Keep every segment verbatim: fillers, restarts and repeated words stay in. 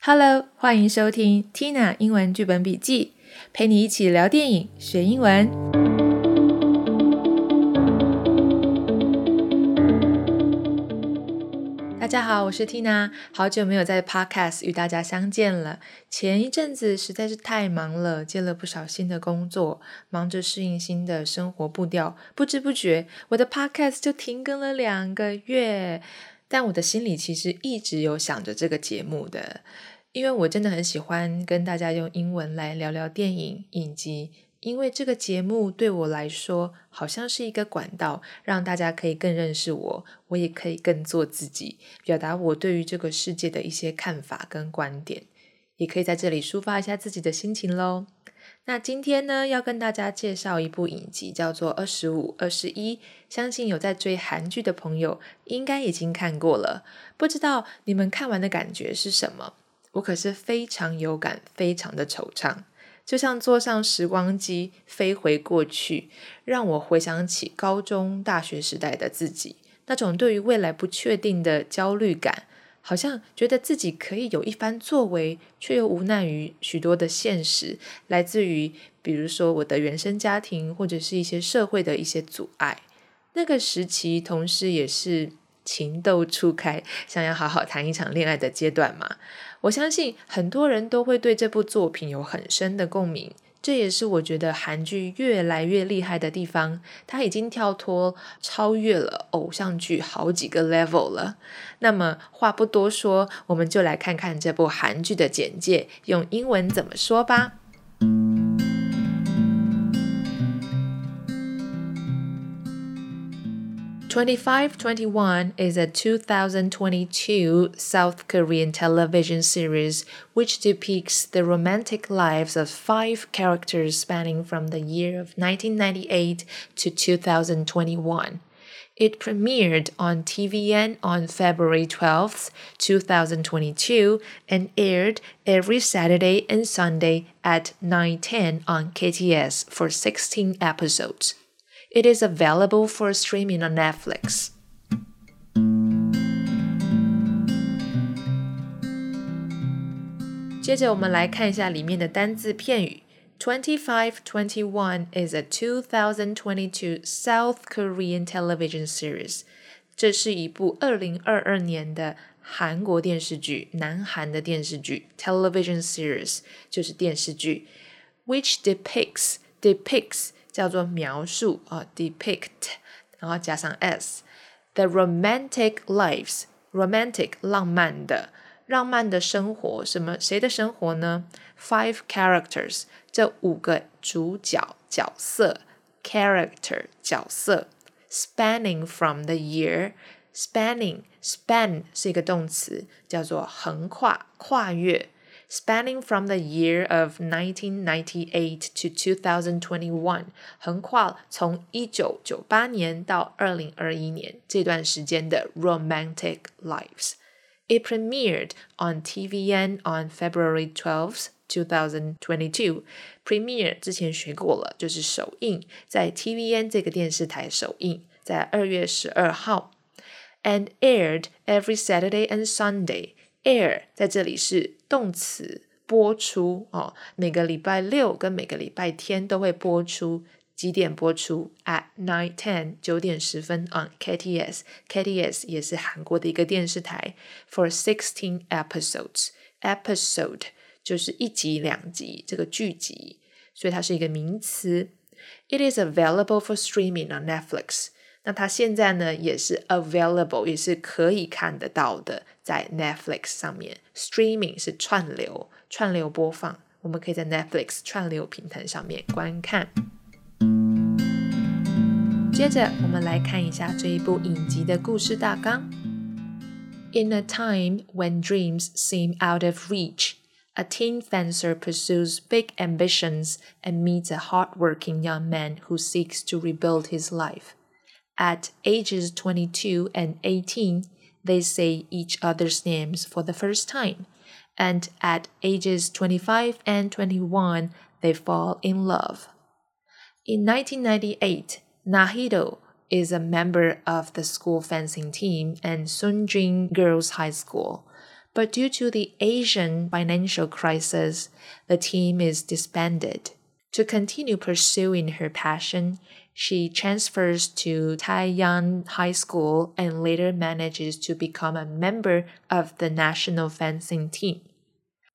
Hello， 欢迎收听 Tina 英文剧本笔记，陪你一起聊电影学英文。大家好，我是 Tina， 好久没有在 Podcast 与大家相见了。前一阵子实在是太忙了，接了不少新的工作，忙着适应新的生活步调，不知不觉我的 Podcast 就停更了两个月。但我的心里其实一直有想着这个节目的，因为我真的很喜欢跟大家用英文来聊聊电影影集，因为这个节目对我来说好像是一个管道，让大家可以更认识我，我也可以更做自己，表达我对于这个世界的一些看法跟观点，也可以在这里抒发一下自己的心情咯。那今天呢，要跟大家介绍一部影集，叫做二十五、二十一，相信有在追韩剧的朋友应该已经看过了，不知道你们看完的感觉是什么？我可是非常有感，非常的惆怅，就像坐上时光机飞回过去，让我回想起高中、大学时代的自己，那种对于未来不确定的焦虑感，好像觉得自己可以有一番作为，却又无奈于许多的现实，来自于比如说我的原生家庭，或者是一些社会的一些阻碍。那个时期同时也是情窦初开，想要好好谈一场恋爱的阶段嘛。我相信很多人都会对这部作品有很深的共鸣，这也是我觉得韩剧越来越厉害的地方，它已经跳脱超越了偶像剧好几个 level 了。那么话不多说，我们就来看看这部韩剧的简介用英文怎么说吧。twenty-five twenty-one is a two thousand twenty-two South Korean television series which depicts the romantic lives of five characters spanning from the year of nineteen ninety-eight to two thousand twenty-one. It premiered on T V N on February twelfth, twenty twenty-two and aired every Saturday and Sunday at nine ten on K T S for sixteen episodes.It is available for streaming on Netflix. 接着我们来看一下里面的单字片语。twenty-five twenty-one is a two thousand twenty-two South Korean television series. 这是一部二零二二年的韩国电视剧，南韩的电视剧 television series 就是电视剧 which depicts, depicts叫做描述、哦、depict 然后加上 s the romantic lives romantic 浪漫的浪漫的生活，什么谁的生活呢？ five characters 这五个主角角色 character 角色 spanning from the year spanning span 是一个动词，叫做横跨跨越Spanning from the year of nineteen ninety-eight to two thousand twenty-one, 横跨从一九九八年到二零二一年这段时间的 romantic lives. It premiered on T V N on February twelfth, twenty twenty-two. Premiere 之前学过了，就是首映，在 T V N 这个电视台首映，在二月十二号 and aired every Saturday and Sunday.Air 在这里是动词播出、哦、每个礼拜六跟每个礼拜天都会播出，几点播出 at nine ten 九点十分 on K T S K T S 也是韩国的一个电视台 for sixteen episodes episode 就是一集两集这个剧集，所以它是一个名词。 It is available for streaming on Netflix，那它现在呢也是 available 也是可以看得到的，在 Netflix 上面 streaming 是串流串流播放，我们可以在 Netflix 串流平台上面观看。接着我们来看一下这一部影集的故事大纲。 In a time when dreams seem out of reach, a teen fencer pursues big ambitions and meets a hard-working young man who seeks to rebuild his life.At ages twenty-two and eighteen, they say each other's names for the first time, and at ages twenty-five and twenty-one, they fall in love. In nineteen ninety-eight, Na Hee-do is a member of the school fencing team and Sunjin Girls High School, but due to the Asian financial crisis, the team is disbanded. To continue pursuing her passion, she transfers to Taiyang High School and later manages to become a member of the national fencing team.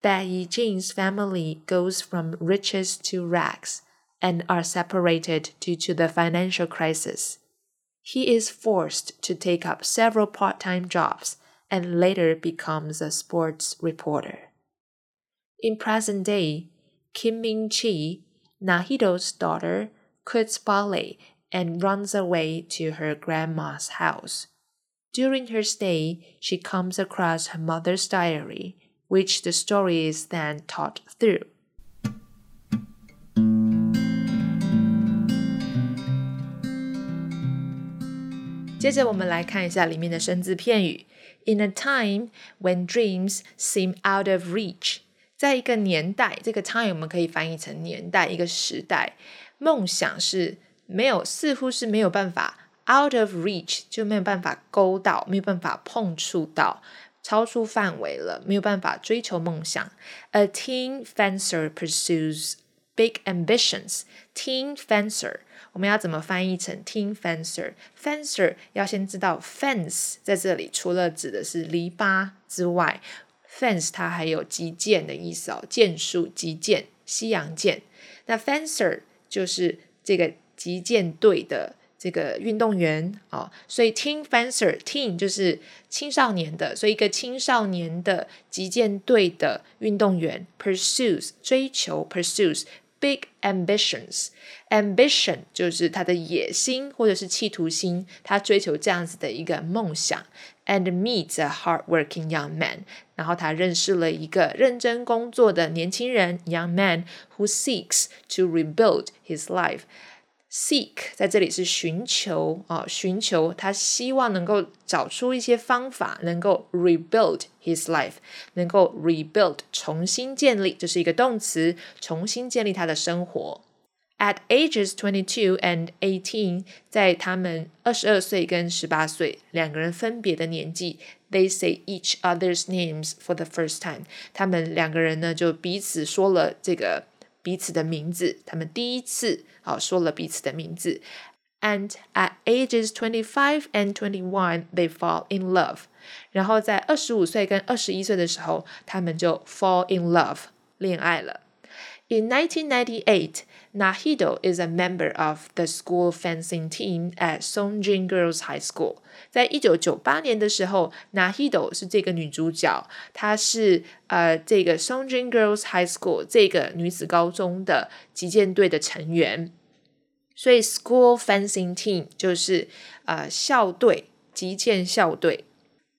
Baek Yi-jin's family goes from riches to rags and are separated due to the financial crisis. He is forced to take up several part-time jobs and later becomes a sports reporter. In present day, Kim Ming-chi, Na Hee-do's daughter, quits ballet and runs away to her grandma's house. During her stay, she comes across her mother's diary, which the story is then taught through. In a time when dreams seem out of reach, 在一个年代，这个 time 我们可以翻译成年代，一个时代，梦想是没有，似乎是没有办法 out of reach， 就没有办法勾到，没有办法碰触到，超出范围了，没有办法追求梦想。A teen fencer pursues big ambitions. Teen fencer.我们要怎么翻译成 teen fencer? Fencer 要先知道 fence 在这里除了指的是篱笆之外， fence 它还有击剑的意思哦，剑术击剑，西洋剑。那 fencer 就是这个击剑队的这个运动员哦，所以 teen fencer teen 就是青少年的，所以一个青少年的击剑队的运动员 pursues 追求 pursues。Big ambitions. Ambition 就是他的野心或者是企图心，他追求这样子的一个梦想。And meets a hardworking young man. 然后他认识了一个认真工作的年轻人 young man who seeks to rebuild his life. Seek 在这里是寻求、哦、寻求他希望能够找出一些方法能够 rebuild his life 能够 rebuild 重新建立，这是一个动词，重新建立他的生活。 At ages twenty-two and eighteen 在他们twenty-two岁跟eighteen岁两个人分别的年纪 They say each other's names for the first time 他们两个人呢就彼此说了这个彼此的名字，他们第一次、哦、说了彼此的名字。 And at ages twenty-five and twenty-one, they fall in love. 然后在twenty-five岁跟twenty-one岁的时候，他们就 fall in love, 恋爱了。In nineteen ninety-eight, Na Hee-do is a member of the school fencing team at Sunjin Girls High School. 在nineteen ninety-eight年的时候 ，Na Hee-do 是这个女主角，她是呃这个 Sunjin Girls High School 这个女子高中的击剑队的成员。所以 school fencing team 就是呃校队，击剑校队。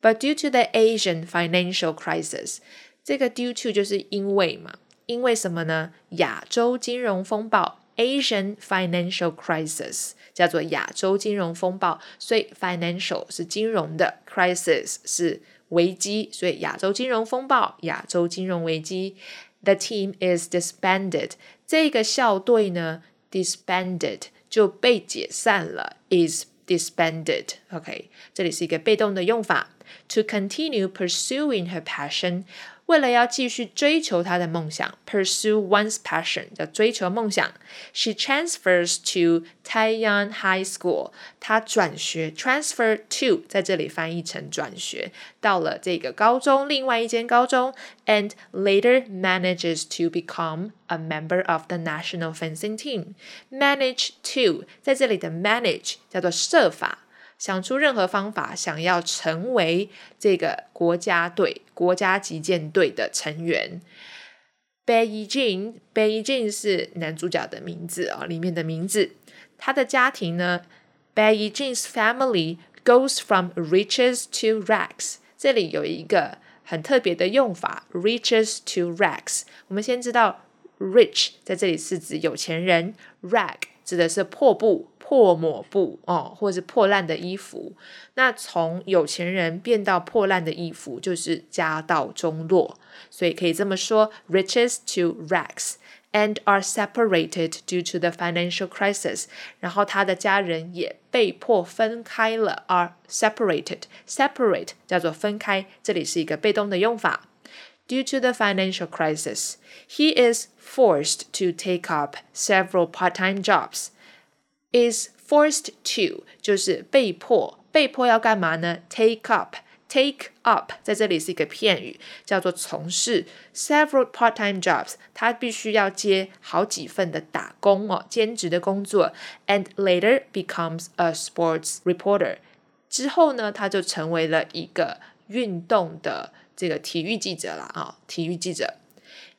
But due to the Asian financial crisis, 这个 due to 就是因为嘛。因为什么呢？亚洲金融风暴 Asian Financial Crisis 叫做亚洲金融风暴，所以 financial 是金融的 crisis 是危机，所以亚洲金融风暴，亚洲金融危机。 The team is disbanded 这个校队呢 disbanded 就被解散了 is disbanded OK 这里是一个被动的用法。 To continue pursuing her passion为了要继续追求她的梦想 pursue one's passion 叫追求梦想 she transfers to Taiyang High School 她转学 transfer to 在这里翻译成转学到了这个高中另外一间高中 and later manages to become a member of the national fencing team manage to 在这里的 manage 叫做设法想出任何方法想要成为这个国家队国家击剑队的成员。Baek Yi-jin Baek Yi-jin 是男主角的名字、哦、里面的名字。他的家庭呢 Baek Yi-jin's family goes from riches to rags 这里有一个很特别的用法 riches to rags 我们先知道 rich 在这里是指有钱人 rag 指的是破布破抹布、哦、或是破烂的衣服那从有钱人变到破烂的衣服就是家道中落所以可以这么说 riches to rags and are separated due to the financial crisis. 然后他的家人也被迫分开了 are separated. Separate 叫做分开，这里是一个被动的用法。Due to the financial crisis, he is forced to take up several part-time jobs. Is forced to 就是被迫，被迫要干嘛呢？ Take up, take up 在这里是一个片语，叫做从事 several part-time jobs. 他必须要接好几份的打工哦，兼职的工作。And later becomes a sports reporter. 之后呢，他就成为了一个运动的。这个体育记者啦、哦、体育记者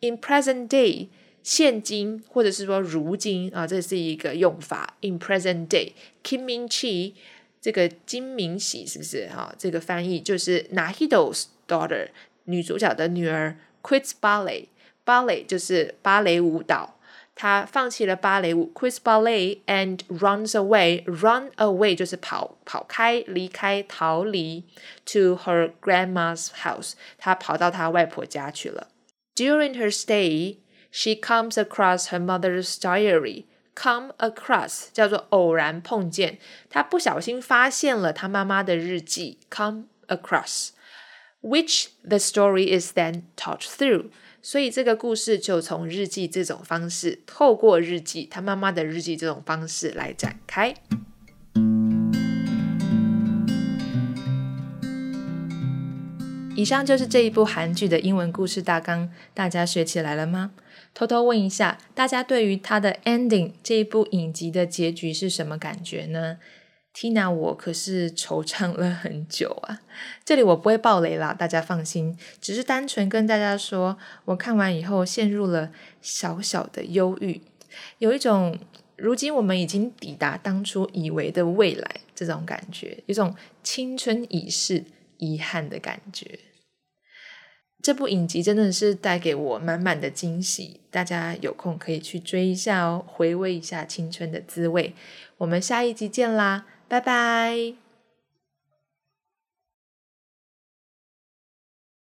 In present day 现今或者是说如今、啊、这是一个用法 In present day Kim Ming-chi 这个金明喜是不是、哦、这个翻译就是 Na Hee-do's daughter 女主角的女儿 quits ballet ballet 就是芭蕾舞蹈她放弃了芭蕾舞 quits ballet and runs away run away 就是跑跑开离开逃离 to her grandma's house 她跑到她外婆家去了 During her stay she comes across her mother's diary come across 叫做偶然碰见她不小心发现了她妈妈的日记 come across which the story is then taught through所以这个故事就从日记这种方式透过日记他妈妈的日记这种方式来展开以上就是这一部韩剧的英文故事大纲大家学起来了吗偷偷问一下大家对于它的 ending 这一部影集的结局是什么感觉呢Tina 我可是惆怅了很久啊这里我不会爆雷啦大家放心只是单纯跟大家说我看完以后陷入了小小的忧郁有一种如今我们已经抵达当初以为的未来这种感觉有一种青春已逝遗憾的感觉这部影集真的是带给我满满的惊喜大家有空可以去追一下哦回味一下青春的滋味我们下一集见啦拜拜